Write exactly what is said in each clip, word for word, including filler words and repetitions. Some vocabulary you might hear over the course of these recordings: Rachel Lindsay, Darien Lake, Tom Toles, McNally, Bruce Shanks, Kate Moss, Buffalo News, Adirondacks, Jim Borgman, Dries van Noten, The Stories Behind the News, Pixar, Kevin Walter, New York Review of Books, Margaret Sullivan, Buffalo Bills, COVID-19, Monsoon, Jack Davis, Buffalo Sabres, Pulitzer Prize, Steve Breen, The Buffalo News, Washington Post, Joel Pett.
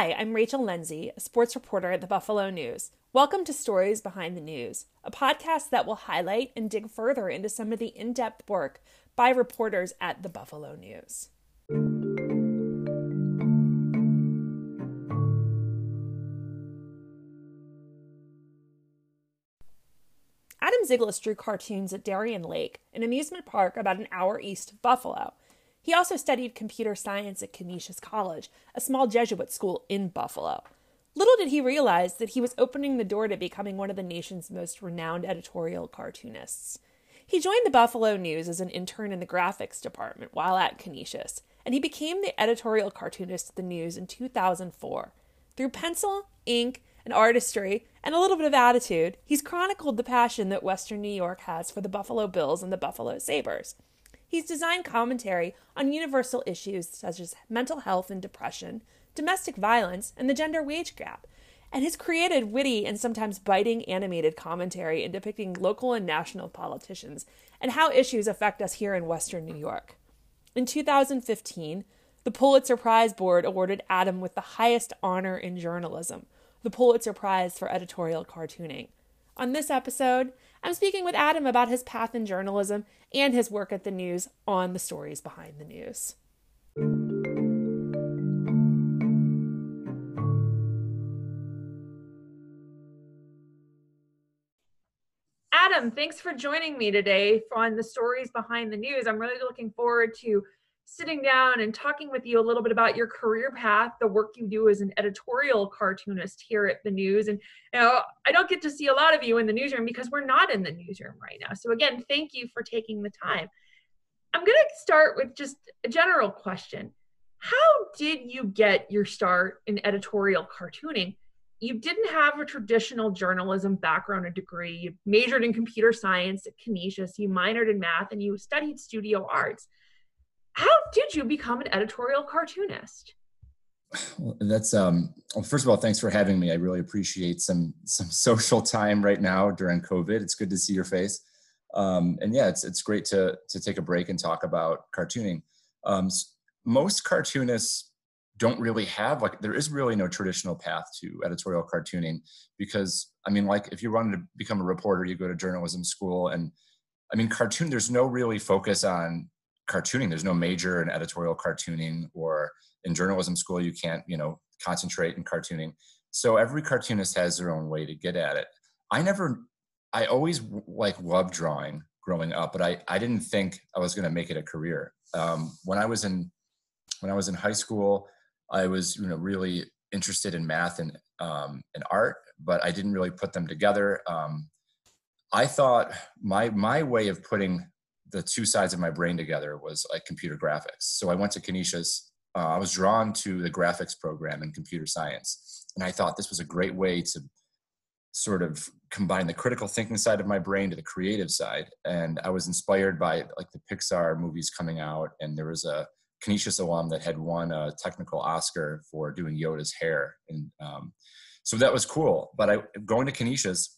Hi, I'm Rachel Lindsay, a sports reporter at the Buffalo News. Welcome to Stories Behind the News, a podcast that will highlight and dig further into some of the in-depth work by reporters at the Buffalo News. Adam Zyglis drew cartoons at Darien Lake, an amusement park about an hour east of Buffalo. He also studied computer science at Canisius College, a small Jesuit school in Buffalo. Little did he realize that he was opening the door to becoming one of the nation's most renowned editorial cartoonists. He joined the Buffalo News as an intern in the graphics department while at Canisius, and he became the editorial cartoonist of the News in two thousand four. Through pencil, ink, and artistry, and a little bit of attitude, he's chronicled the passion that Western New York has for the Buffalo Bills and the Buffalo Sabres. He's designed commentary on universal issues such as mental health and depression, domestic violence, and the gender wage gap, and has created witty and sometimes biting animated commentary in depicting local and national politicians and how issues affect us here in Western New York. In two thousand fifteen, the Pulitzer Prize Board awarded Adam with the highest honor in journalism, the Pulitzer Prize for editorial cartooning. On this episode, I'm speaking with Adam about his path in journalism and his work at the News on the stories behind the news. Adam, thanks for joining me today on the stories behind the news. I'm really looking forward to sitting down and talking with you a little bit about your career path, the work you do as an editorial cartoonist here at the News. And you know, I don't get to see a lot of you in the newsroom because we're not in the newsroom right now. So again, thank you for taking the time. I'm going to start with just a general question. How did you get your start in editorial cartooning? You didn't have a traditional journalism background or degree. You majored in computer science at Canisius, you minored in math, and you studied studio arts. How did you become an editorial cartoonist? Well, that's um, well, first of all, thanks for having me. I really appreciate some some social time right now during COVID. It's good to see your face, um, and yeah, it's it's great to to take a break and talk about cartooning. Um, most cartoonists don't really have like there is really no traditional path to editorial cartooning because I mean, like if you wanted to become a reporter, you go to journalism school, and I mean, cartoon. There's no really focus on cartooning. There's no major in editorial cartooning, or in journalism school, you can't, you know, concentrate in cartooning. So every cartoonist has their own way to get at it. I never, I always like loved drawing growing up, but I, I didn't think I was going to make it a career. Um, when I was in, when I was in high school, I was, you know, really interested in math and, um, and art, but I didn't really put them together. Um, I thought my, my way of putting the two sides of my brain together was like computer graphics. So I went to Canisius. Uh, I was drawn to the graphics program in computer science. And I thought this was a great way to sort of combine the critical thinking side of my brain to the creative side. And I was inspired by like the Pixar movies coming out. And there was a Canisius alum that had won a technical Oscar for doing Yoda's hair. And um, so that was cool. But I going to Canisius,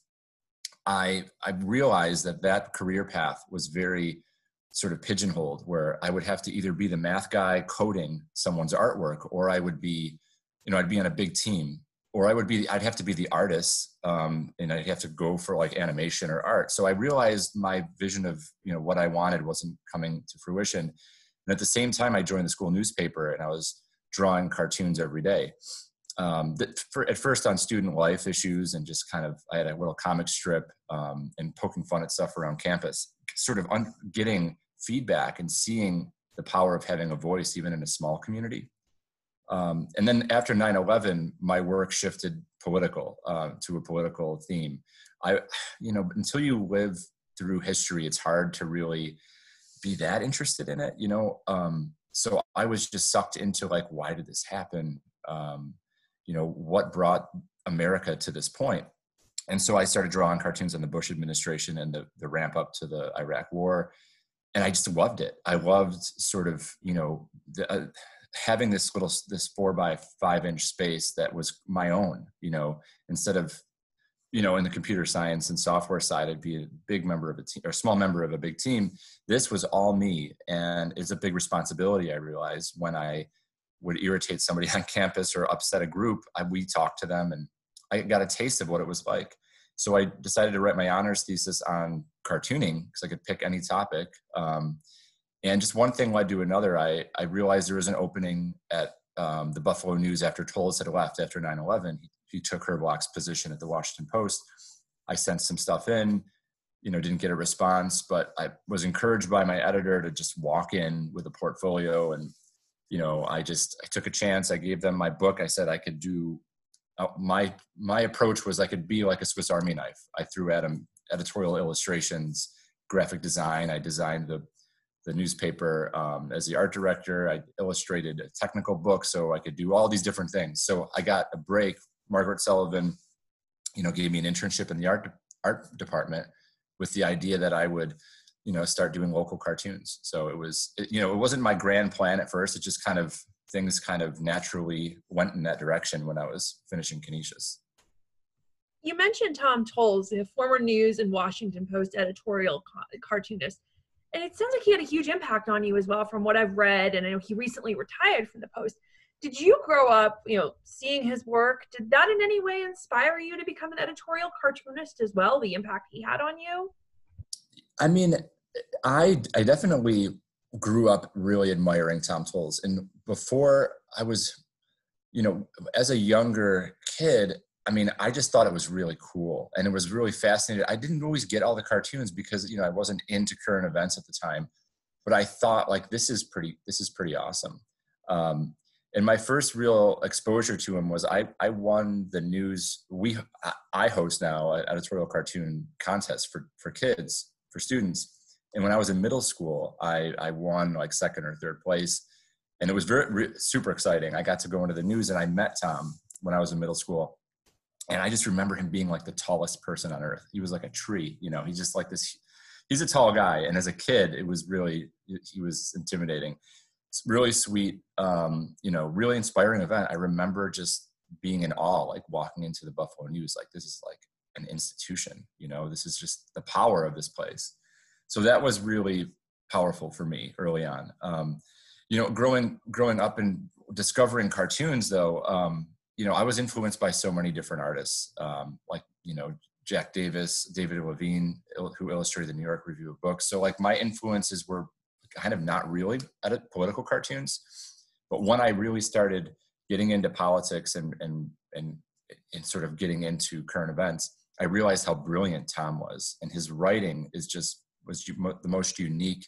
I, I realized that that career path was very sort of pigeonholed, where I would have to either be the math guy coding someone's artwork, or I would be, you know, I'd be on a big team, or I would be, I'd have to be the artist, um, and I'd have to go for like animation or art. So I realized my vision of, you know, what I wanted wasn't coming to fruition. And at the same time, I joined the school newspaper and I was drawing cartoons every day. Um, that for, at first on student life issues and just kind of, I had a little comic strip um, and poking fun at stuff around campus, sort of un- getting feedback and seeing the power of having a voice even in a small community. Um, and then after nine eleven, my work shifted political uh, to a political theme. I, you know, until you live through history, it's hard to really be that interested in it, you know? Um, so I was just sucked into like, why did this happen? Um, you know, what brought America to this point? And so I started drawing cartoons on the Bush administration and the, the ramp up to the Iraq war. And I just loved it. I loved sort of, you know, the, uh, having this little, this four by five inch space that was my own, you know, instead of, you know, in the computer science and software side, I'd be a big member of a team or a small member of a big team. This was all me. And it's a big responsibility, I realized, when I would irritate somebody on campus or upset a group, I, we talked to them and I got a taste of what it was like. So I decided to write my honors thesis on cartooning because I could pick any topic. Um, and just one thing led to another. I, I realized there was an opening at um, the Buffalo News after Toles had left after nine eleven. He, he took Herb Block's position at the Washington Post. I sent some stuff in, you know, didn't get a response, but I was encouraged by my editor to just walk in with a portfolio. And, you know, I just, I took a chance. I gave them my book. I said I could do, uh, my, my approach was I could be like a Swiss Army knife. I threw at them editorial illustrations, graphic design. I designed the, the newspaper um, as the art director. I illustrated a technical book, so I could do all these different things. So I got a break. Margaret Sullivan, you know, gave me an internship in the art, art department with the idea that I would, you know, start doing local cartoons. So it was, it, you know, it wasn't my grand plan at first. It just kind of, things kind of naturally went in that direction when I was finishing Canisius. You mentioned Tom Toles, a former News and Washington Post editorial co- cartoonist. And it sounds like he had a huge impact on you as well from what I've read. And I know he recently retired from the Post. Did you grow up, you know, seeing his work? Did that in any way inspire you to become an editorial cartoonist as well, the impact he had on you? I mean, I, I definitely grew up really admiring Tom Toles. And before I was, you know, as a younger kid, I mean, I just thought it was really cool. And it was really fascinating. I didn't always get all the cartoons because, you know, I wasn't into current events at the time. But I thought, like, this is pretty, this is pretty awesome. Um, And my first real exposure to him was I, I won the News. We I host now an editorial cartoon contest for, for kids, for students. And when I was in middle school, I, I won like second or third place. And it was very super exciting. I got to go into the News and I met Tom when I was in middle school. And I just remember him being like the tallest person on earth. He was like a tree, you know, he's just like this. He's a tall guy. And as a kid, it was really, he was intimidating. It's really sweet, um, you know, really inspiring event. I remember just being in awe, like walking into the Buffalo News, like this is like an institution, you know, this is just the power of this place. So that was really powerful for me early on. Um, you know, growing growing up and discovering cartoons though, um, you know, I was influenced by so many different artists, um, like, you know, Jack Davis, David Levine, who illustrated the New York Review of Books. So like my influences were kind of not really edit political cartoons, but when I really started getting into politics and, and and and sort of getting into current events, I realized how brilliant Tom was, and his writing is just was the most unique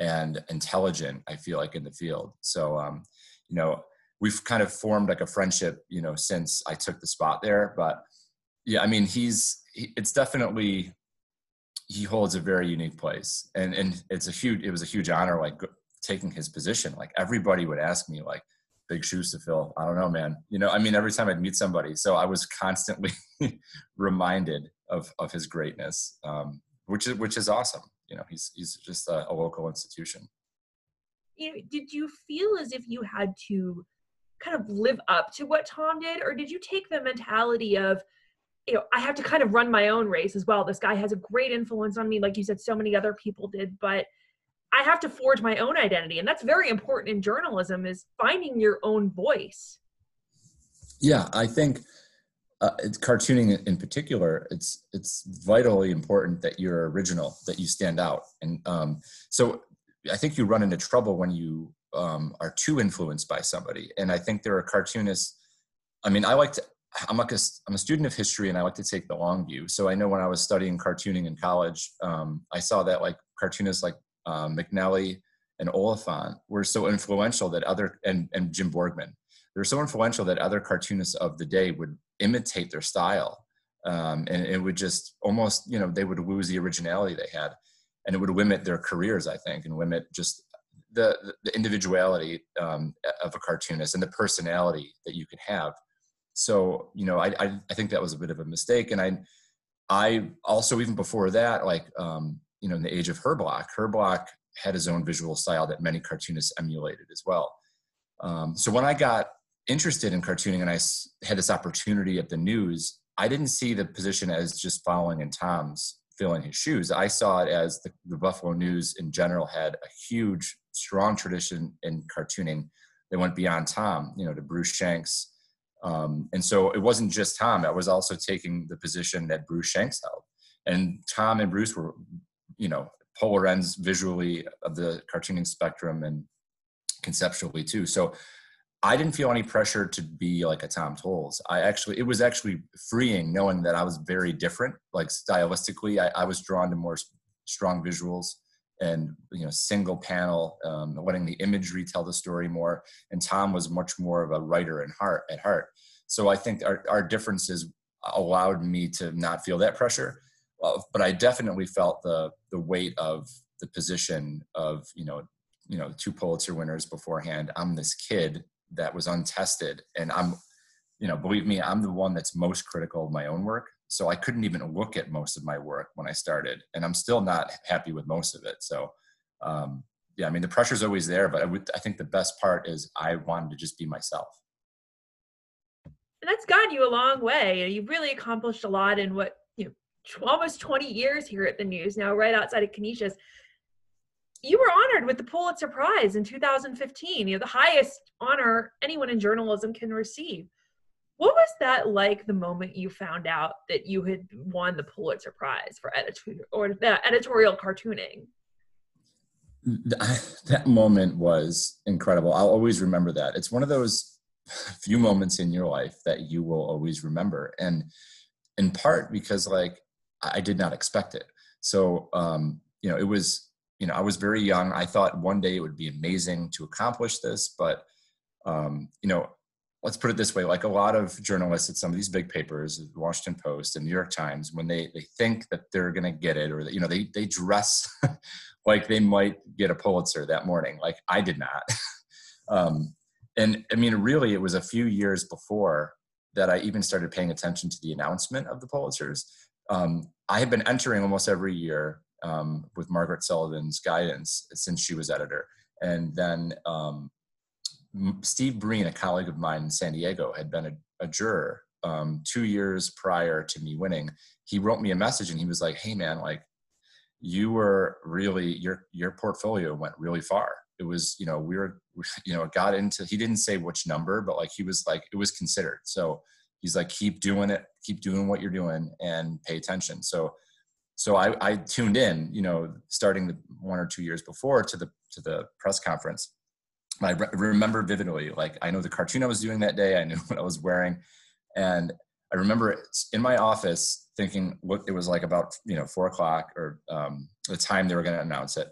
and intelligent I feel like in the field. So um, you know, we've kind of formed like a friendship, you know, since I took the spot there. But yeah, I mean, he's he, it's definitely. He holds a very unique place, and and it's a huge, it was a huge honor, like taking his position. Like everybody would ask me like, big shoes to fill. I don't know, man. You know, I mean, every time I'd meet somebody. So I was constantly reminded of, of his greatness, um, which is, which is awesome. You know, he's, he's just a, a local institution. Did you feel as if you had to kind of live up to what Tom did, or did you take the mentality of, you know, I have to kind of run my own race as well. This guy has a great influence on me. Like you said, so many other people did, but I have to forge my own identity. And that's very important in journalism, is finding your own voice. Yeah, I think uh, it's cartooning in particular. It's, it's vitally important that you're original, that you stand out. And um, so I think you run into trouble when you um, are too influenced by somebody. And I think there are cartoonists. I mean, I like to, I'm like a, I'm a student of history, and I like to take the long view. So I know when I was studying cartooning in college, um, I saw that like cartoonists like uh, McNally and Oliphant were so influential that other, and, and Jim Borgman, they were so influential that other cartoonists of the day would imitate their style. Um, and it would just almost, you know, they would lose the originality they had, and it would limit their careers, I think, and limit just the, the individuality um, of a cartoonist and the personality that you could have. So, you know, I, I I think that was a bit of a mistake. And I I also, even before that, like, um, you know, in the age of Herb Block, Herb Block had his own visual style that many cartoonists emulated as well. Um, so when I got interested in cartooning and I had this opportunity at the News, I didn't see the position as just following in Tom's, filling his shoes. I saw it as the, the Buffalo News in general had a huge, strong tradition in cartooning that went beyond Tom, you know, to Bruce Shanks. Um, and so it wasn't just Tom. I was also taking the position that Bruce Shanks held. And Tom and Bruce were, you know, polar ends visually of the cartooning spectrum and conceptually too. So I didn't feel any pressure to be like a Tom Toles. I actually, it was actually freeing knowing that I was very different, like stylistically. I, I was drawn to more strong visuals and, you know, single panel, um, letting the imagery tell the story more. And Tom was much more of a writer in heart, at heart. So I think our, our differences allowed me to not feel that pressure. But I definitely felt the the weight of the position of, you know, you know, two Pulitzer winners beforehand. I'm this kid that was untested, and I'm, you know, believe me, I'm the one that's most critical of my own work. So I couldn't even look at most of my work when I started, and I'm still not happy with most of it. So, um, yeah, I mean, the pressure's always there, but I would, I think the best part is I wanted to just be myself. And that's gotten you a long way. You've really accomplished a lot in what, you know, almost twenty years here at the News, now right outside of Canisius. You were honored with the Pulitzer Prize in two thousand fifteen, you know, the highest honor anyone in journalism can receive. What was that like, the moment you found out that you had won the Pulitzer Prize for editor- or uh, editorial cartooning? That moment was incredible. I'll always remember that. It's one of those few moments in your life that you will always remember. And in part because, like, I did not expect it. So, um, you know, it was, you know, I was very young. I thought one day it would be amazing to accomplish this, but, um, you know, let's put it this way, like a lot of journalists at some of these big papers, the Washington Post and New York Times, when they, they think that they're going to get it, or that, you know, they, they dress like they might get a Pulitzer that morning. Like I did not. um, and I mean, really it was a few years before that I even started paying attention to the announcement of the Pulitzers. Um, I had been entering almost every year um, with Margaret Sullivan's guidance since she was editor. And then um, Steve Breen, a colleague of mine in San Diego, had been a, a juror um, two years prior to me winning. He wrote me a message and he was like, hey man, like you were really, your your portfolio went really far. It was, you know, we were, you know, it got into, he didn't say which number, but like he was like, it was considered. So he's like, keep doing it, keep doing what you're doing and pay attention. So, so I, I tuned in, you know, starting the one or two years before to the, to the press conference. I re- remember vividly, like, I know the cartoon I was doing that day. I knew what I was wearing. And I remember in my office thinking what it was like about, you know, four o'clock or um, the time they were going to announce it.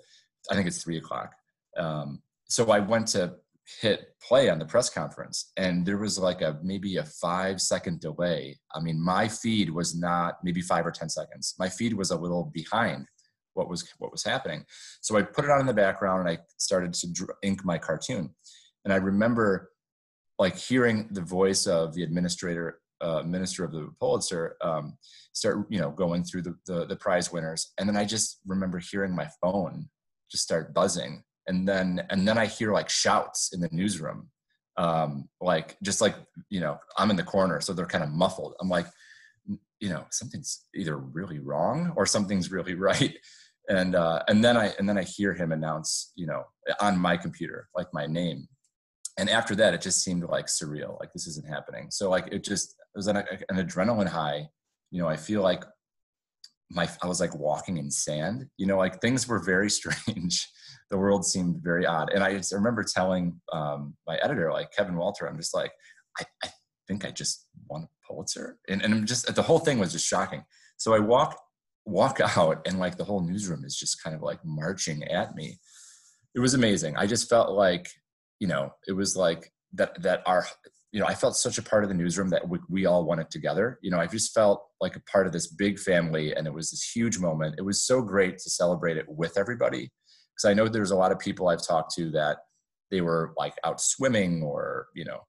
I think it's three o'clock. Um, so I went to hit play on the press conference, and there was like a maybe a five second delay. I mean, my feed was not maybe five or ten seconds. My feed was a little behind what was what was happening. So I put it on in the background and I started to ink my cartoon. And I remember like hearing the voice of the administrator, uh, minister of the Pulitzer, um, start, you know, going through the, the the prize winners. And then I just remember hearing my phone just start buzzing. And then, and then I hear like shouts in the newsroom, um, like, just like, you know, I'm in the corner, so they're kind of muffled. I'm like, you know, something's either really wrong or something's really right. And, uh, and then I, and then I hear him announce, you know, on my computer, like my name. And after that, it just seemed like surreal, like this isn't happening. So like, it just, it was an, an adrenaline high. You know, I feel like my, I was like walking in sand, you know, like things were very strange. The world seemed very odd. And I just remember telling um, my editor, like Kevin Walter, I'm just like, I, I think I just won a Pulitzer. And, and I'm just, the whole thing was just shocking. So I walk, walk out and like the whole newsroom is just kind of like marching at me. It was amazing. I just felt like, you know, it was like that, that our, you know, I felt such a part of the newsroom that we, we all won it together. You know, I just felt like a part of this big family, and it was this huge moment. It was so great to celebrate it with everybody. Because I know there's a lot of people I've talked to that they were like out swimming or, you know,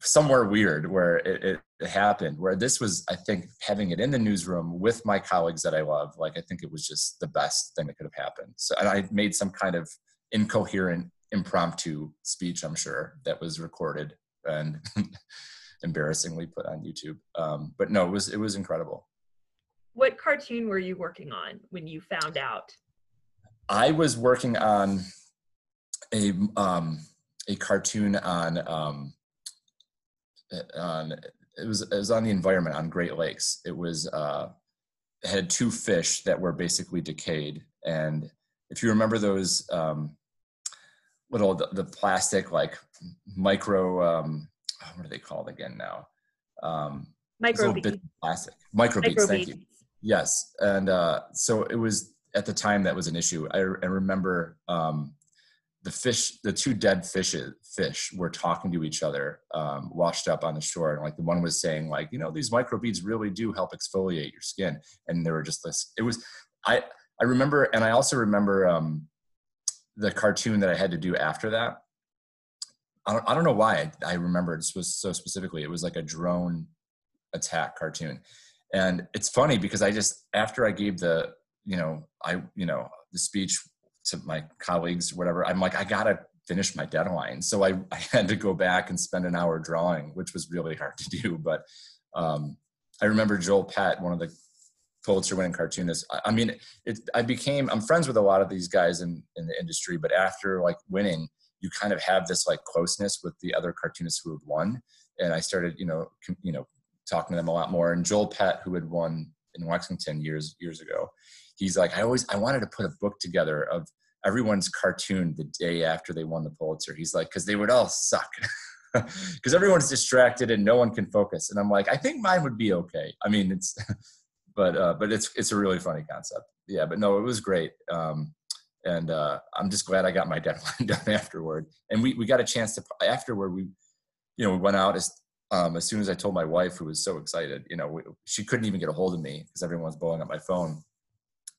somewhere weird where it, it happened, where this was, I think, having it in the newsroom with my colleagues that I love, like I think it was just the best thing that could have happened. So, and I made some kind of incoherent, impromptu speech, I'm sure, that was recorded and embarrassingly put on YouTube. Um, but no, it was it was incredible. What cartoon were you working on when you found out? I was working on a um, a cartoon on um, on it was it was on the environment on Great Lakes. It was uh, had two fish that were basically decayed, and if you remember those um, little the, the plastic like micro um, what are they called again now? Um, micro little bits of plastic micro, micro beads, beads. Thank you. Yes, and uh, so it was. At the time, that was an issue. I, I remember um, the fish, the two dead fishes, fish were talking to each other, um, washed up on the shore, and like the one was saying, like, you know, these microbeads really do help exfoliate your skin, and they were just this. It was, I, I remember, and I also remember um, the cartoon that I had to do after that. I don't, I don't know why I, I remember it was so specifically. It was like a drone attack cartoon, and it's funny because I just after I gave the. you know, I, you know, the speech to my colleagues, whatever, I'm like, I gotta finish my deadline. So I, I had to go back and spend an hour drawing, which was really hard to do. But um, I remember Joel Pett, one of the Pulitzer winning cartoonists. I, I mean, it, I became, I'm friends with a lot of these guys in, in the industry, but after like winning, you kind of have this like closeness with the other cartoonists who had won. And I started, you know, com- you know, talking to them a lot more. And Joel Pett, who had won in Washington years, years ago, he's like, I always, I wanted to put a book together of everyone's cartoon the day after they won the Pulitzer. He's like, because they would all suck because everyone's distracted and no one can focus. And I'm like, I think mine would be okay. I mean, it's, but, uh, but it's, it's a really funny concept. Yeah, but no, it was great. Um, and uh, I'm just glad I got my deadline done afterward. And we, we got a chance to, afterward, we, you know, we went out as, um, as soon as I told my wife, who was so excited, you know, we, she couldn't even get a hold of me because everyone was blowing up my phone.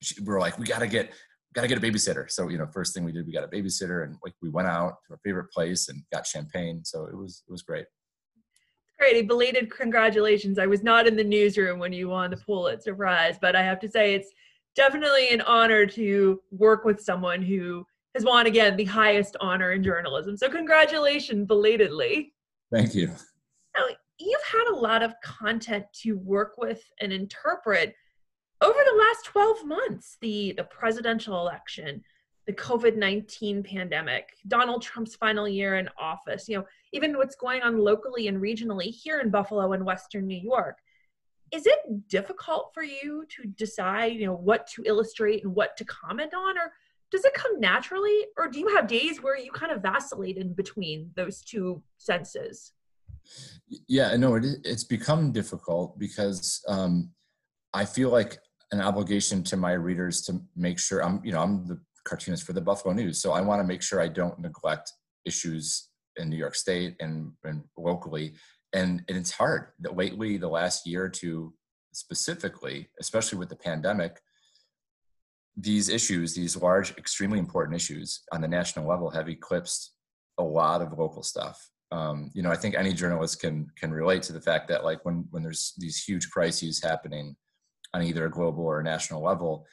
She, we were like, we gotta get, gotta get a babysitter. So, you know, first thing we did, we got a babysitter, and like we went out to our favorite place and got champagne. So it was, it was great. Great, belated congratulations. I was not in the newsroom when you won the Pulitzer Prize, but I have to say it's definitely an honor to work with someone who has won again the highest honor in journalism. So congratulations, belatedly. Thank you. Now, you've had a lot of content to work with and interpret. Over the last twelve months, the, the presidential election, the covid nineteen pandemic, Donald Trump's final year in office, you know, even what's going on locally and regionally here in Buffalo and Western New York. Is it difficult for you to decide, you know, what to illustrate and what to comment on? Or does it come naturally? Or do you have days where you kind of vacillate in between those two senses? Yeah, no, it, it's become difficult because um, I feel like an obligation to my readers to make sure I'm, you know, I'm the cartoonist for the Buffalo News. So I want to make sure I don't neglect issues in New York State and, and locally. And, and it's hard that lately, the last year or two specifically, especially with the pandemic, these issues, these large, extremely important issues on the national level have eclipsed a lot of local stuff. Um, you know, I think any journalist can, can relate to the fact that like when, when there's these huge crises happening on either a global or a national level,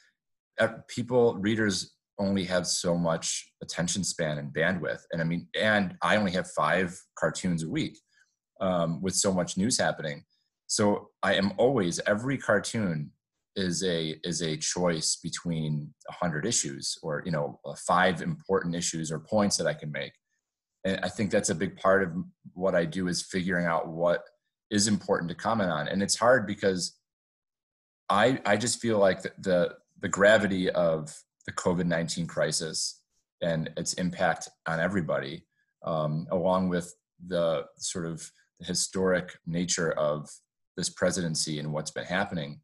people, readers only have so much attention span and bandwidth. And I mean, and I only have five cartoons a week um, with so much news happening. So I am always, every cartoon is a is a choice between a hundred issues or, you know, five important issues or points that I can make. And I think that's a big part of what I do is figuring out what is important to comment on. And it's hard because I, I just feel like the, the the gravity of the covid nineteen crisis and its impact on everybody, um, along with the sort of historic nature of this presidency and what's been happening,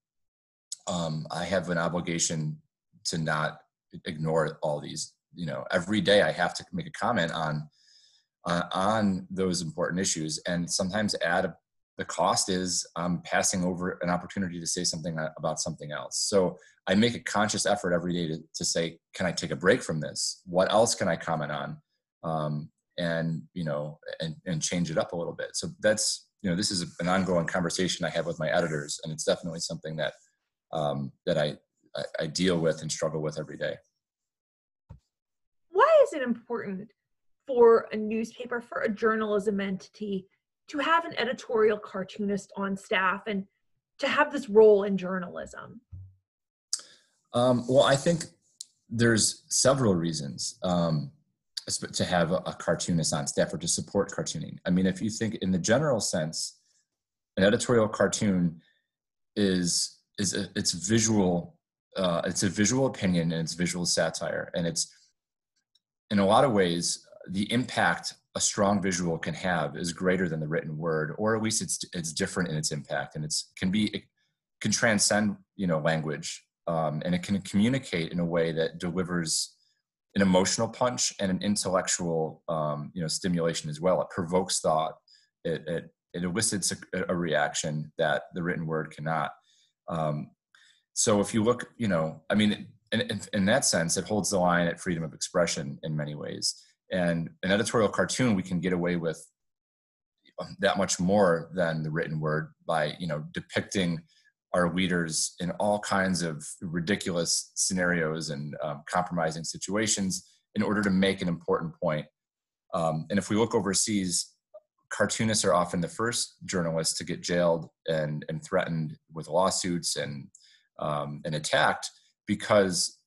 um, I have an obligation to not ignore all these. You know, every day I have to make a comment on uh, on those important issues, and sometimes add a. The cost is um, passing over an opportunity to say something about something else. So I make a conscious effort every day to, to say, can I take a break from this? What else can I comment on? Um, and, you know, and, and change it up a little bit. So that's, you know, this is an ongoing conversation I have with my editors. And it's definitely something that, um, that I, I, I deal with and struggle with every day. Why is it important for a newspaper, for a journalism entity, to have an editorial cartoonist on staff and to have this role in journalism? Um, well, I think there's several reasons. Um, to have a, a cartoonist on staff or to support cartooning. I mean, if you think in the general sense, an editorial cartoon is, is a, it's visual, uh, it's a visual opinion and it's visual satire. And it's, in a lot of ways, the impact a strong visual can have is greater than the written word, or at least it's, it's different in its impact. And it's can be, it can transcend, you know, language. Um, and it can communicate in a way that delivers an emotional punch and an intellectual, um, you know, stimulation as well. It provokes thought. It, it, it elicits a, a reaction that the written word cannot. Um, so if you look, you know, I mean, in, in, in that sense, it holds the line at freedom of expression in many ways. And an editorial cartoon, we can get away with that much more than the written word by, you know, depicting our leaders in all kinds of ridiculous scenarios and um, compromising situations in order to make an important point. Um, and if we look overseas, cartoonists are often the first journalists to get jailed and, and threatened with lawsuits and, um, and attacked because,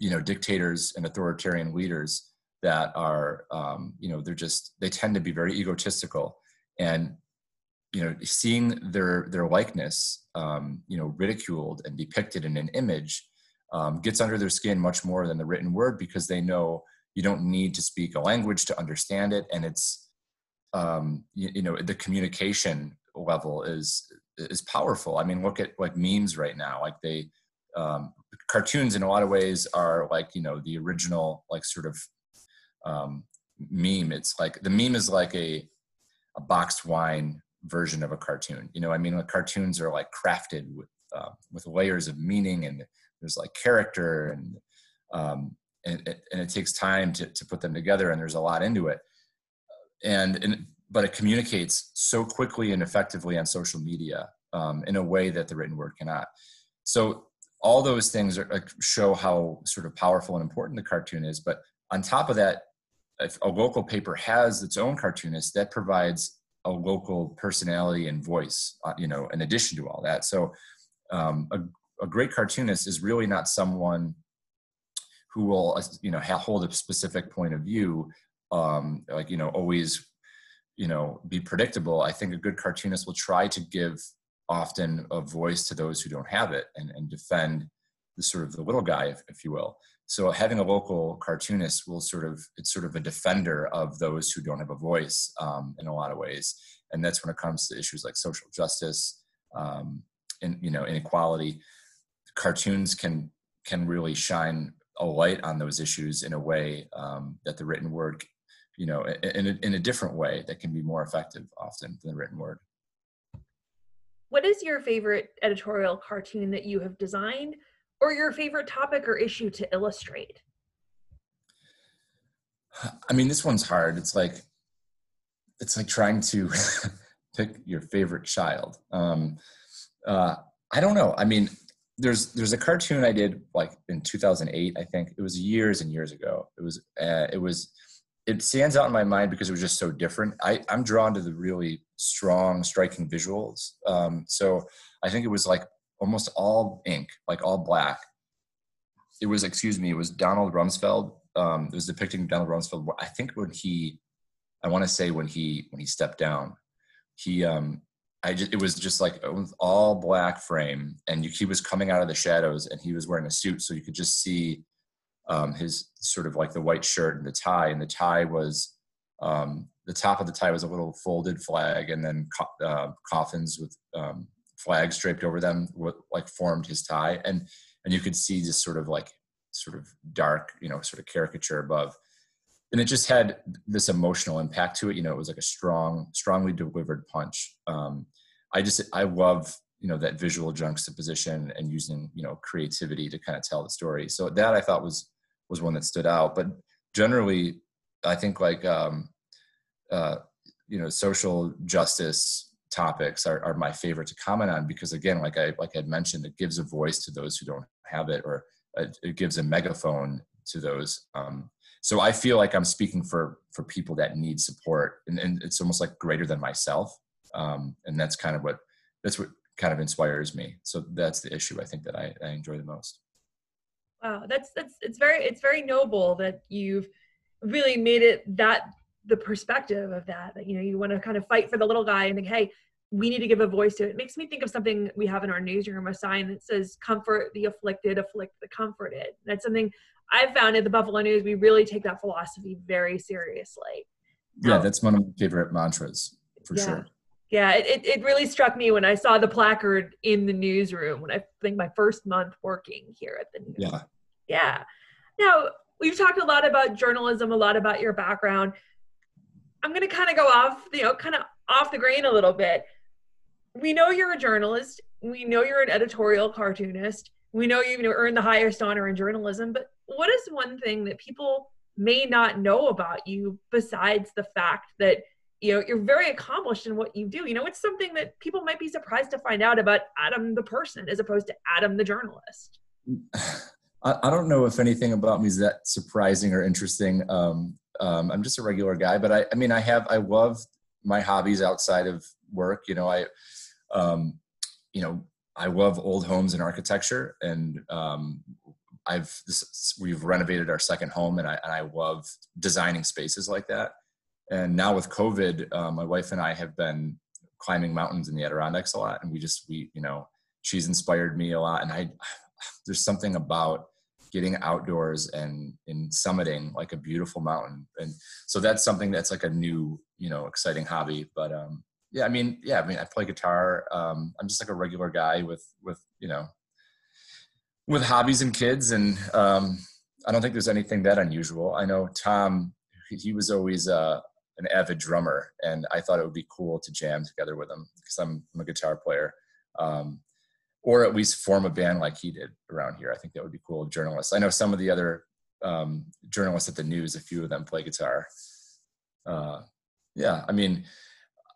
you know, dictators and authoritarian leaders that are, um, you know, they're just, they tend to be very egotistical, and, you know, seeing their, their likeness, um, you know, ridiculed and depicted in an image um, gets under their skin much more than the written word, because they know you don't need to speak a language to understand it. And it's, um, you, you know, the communication level is, is powerful. I mean, look at like memes right now, like they, um, cartoons in a lot of ways are like, you know, the original, like sort of um, meme. It's like, the meme is like a, a boxed wine version of a cartoon. You know, I mean, like cartoons are like crafted with uh, with layers of meaning, and there's like character, and um, and, and it takes time to to put them together, and there's a lot into it, and and but it communicates so quickly and effectively on social media um, in a way that the written word cannot. So all those things are, like, show how sort of powerful and important the cartoon is. But on top of that, if a local paper has its own cartoonist, that provides a local personality and voice, you know, in addition to all that. So um, a, a great cartoonist is really not someone who will, you know, hold a specific point of view, um, like, you know, always, you know, be predictable. I think a good cartoonist will try to give often a voice to those who don't have it, and, and defend the sort of the little guy, if, if you will. So having a local cartoonist will sort of, it's sort of a defender of those who don't have a voice um, in a lot of ways. And that's when it comes to issues like social justice um, and, you know, inequality. Cartoons can can really shine a light on those issues in a way um, that the written word, you know, in a, in a different way that can be more effective often than the written word. What is your favorite editorial cartoon that you have designed, or your favorite topic or issue to illustrate? I mean, this one's hard. It's like, it's like trying to pick your favorite child. Um, uh, I don't know. I mean, there's there's a cartoon I did like in two thousand eight, I think. It was years and years ago. It was, uh, it was, it stands out in my mind because it was just so different. I, I'm drawn to the really strong, striking visuals. Um, so I think it was like, almost all ink, like all black. It was, excuse me, it was Donald Rumsfeld. Um, it was depicting Donald Rumsfeld. I think when he, I want to say when he when he stepped down, he, um, I just, it was just like all black frame, and you, he was coming out of the shadows, and he was wearing a suit, so you could just see um, his sort of like the white shirt and the tie, and the tie was, um, the top of the tie was a little folded flag, and then co- uh, coffins with, um, flags draped over them, like formed his tie, and and you could see this sort of like sort of dark, you know, sort of caricature above, and it just had this emotional impact to it. You know, it was like a strong, strongly delivered punch. Um, I just I love, you know, that visual juxtaposition and using, you know, creativity to kind of tell the story. So that I thought was was one that stood out. But generally, I think like um, uh, you know, social justice topics are, are my favorite to comment on, because again, like I like I mentioned, it gives a voice to those who don't have it, or it gives a megaphone to those. Um, so I feel like I'm speaking for for people that need support, and, and it's almost like greater than myself. Um, and that's kind of what that's what kind of inspires me. So that's the issue I think that I, I enjoy the most. Wow, that's that's it's very it's very noble that you've really made it that the perspective of that, that, you know, you want to kind of fight for the little guy and think, hey, we need to give a voice to it. It makes me think of something we have in our newsroom, a sign that says, comfort the afflicted, afflict the comforted. That's something I've found at the Buffalo News. We really take that philosophy very seriously. Yeah, um, that's one of my favorite mantras, for yeah. sure. Yeah, it, it really struck me when I saw the placard in the newsroom when I think my first month working here at the news. Yeah. Yeah. Now, we've talked a lot about journalism, a lot about your background. I'm going to kind of go off, you know, kind of off the grain a little bit. We know you're a journalist. We know you're an editorial cartoonist. We know you've you know, earned the highest honor in journalism. But what is one thing that people may not know about you besides the fact that, you know, you're very accomplished in what you do? You know, it's something that people might be surprised to find out about Adam the person as opposed to Adam the journalist. I, I don't know if anything about me is that surprising or interesting. Um, um, I'm just a regular guy, but I, I mean, I have, I love my hobbies outside of work. You know, I, um, you know, I love old homes and architecture, and um, I've, this, we've renovated our second home, and I, and I love designing spaces like that. And now with COVID, um, my wife and I have been climbing mountains in the Adirondacks a lot. And we just, we, you know, she's inspired me a lot. And I, there's something about getting outdoors and, and summiting like a beautiful mountain. And so that's something that's like a new, you know, exciting hobby. But um, yeah, I mean, yeah, I mean, I play guitar. Um, I'm just like a regular guy with, with, you know, with hobbies and kids. And um, I don't think there's anything that unusual. I know Tom, he was always, uh, an avid drummer, and I thought it would be cool to jam together with him because I'm, I'm a guitar player, um, or at least form a band like he did around here. I think that would be cool. Journalists. I know some of the other um, journalists at the news, a few of them play guitar. Uh, yeah, I mean,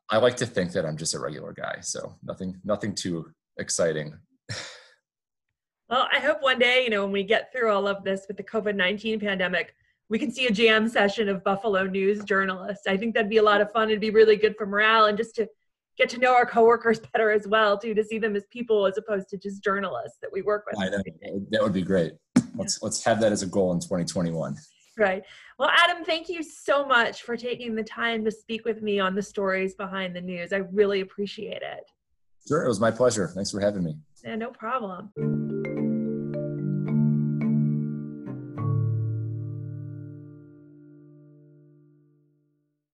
I like to think that I'm just a regular guy, so nothing, nothing too exciting. Well, I hope one day, you know, when we get through all of this with the COVID nineteen pandemic, we can see a jam session of Buffalo News journalists. I think that'd be a lot of fun. It'd be really good for morale and just to get to know our coworkers better as well, too, to see them as people as opposed to just journalists that we work with. I know. That would be great. Let's, yeah. let's have that as a goal in twenty twenty-one. Right. Well, Adam, thank you so much for taking the time to speak with me on the stories behind the news. I really appreciate it. Sure. It was my pleasure. Thanks for having me. Yeah, no problem.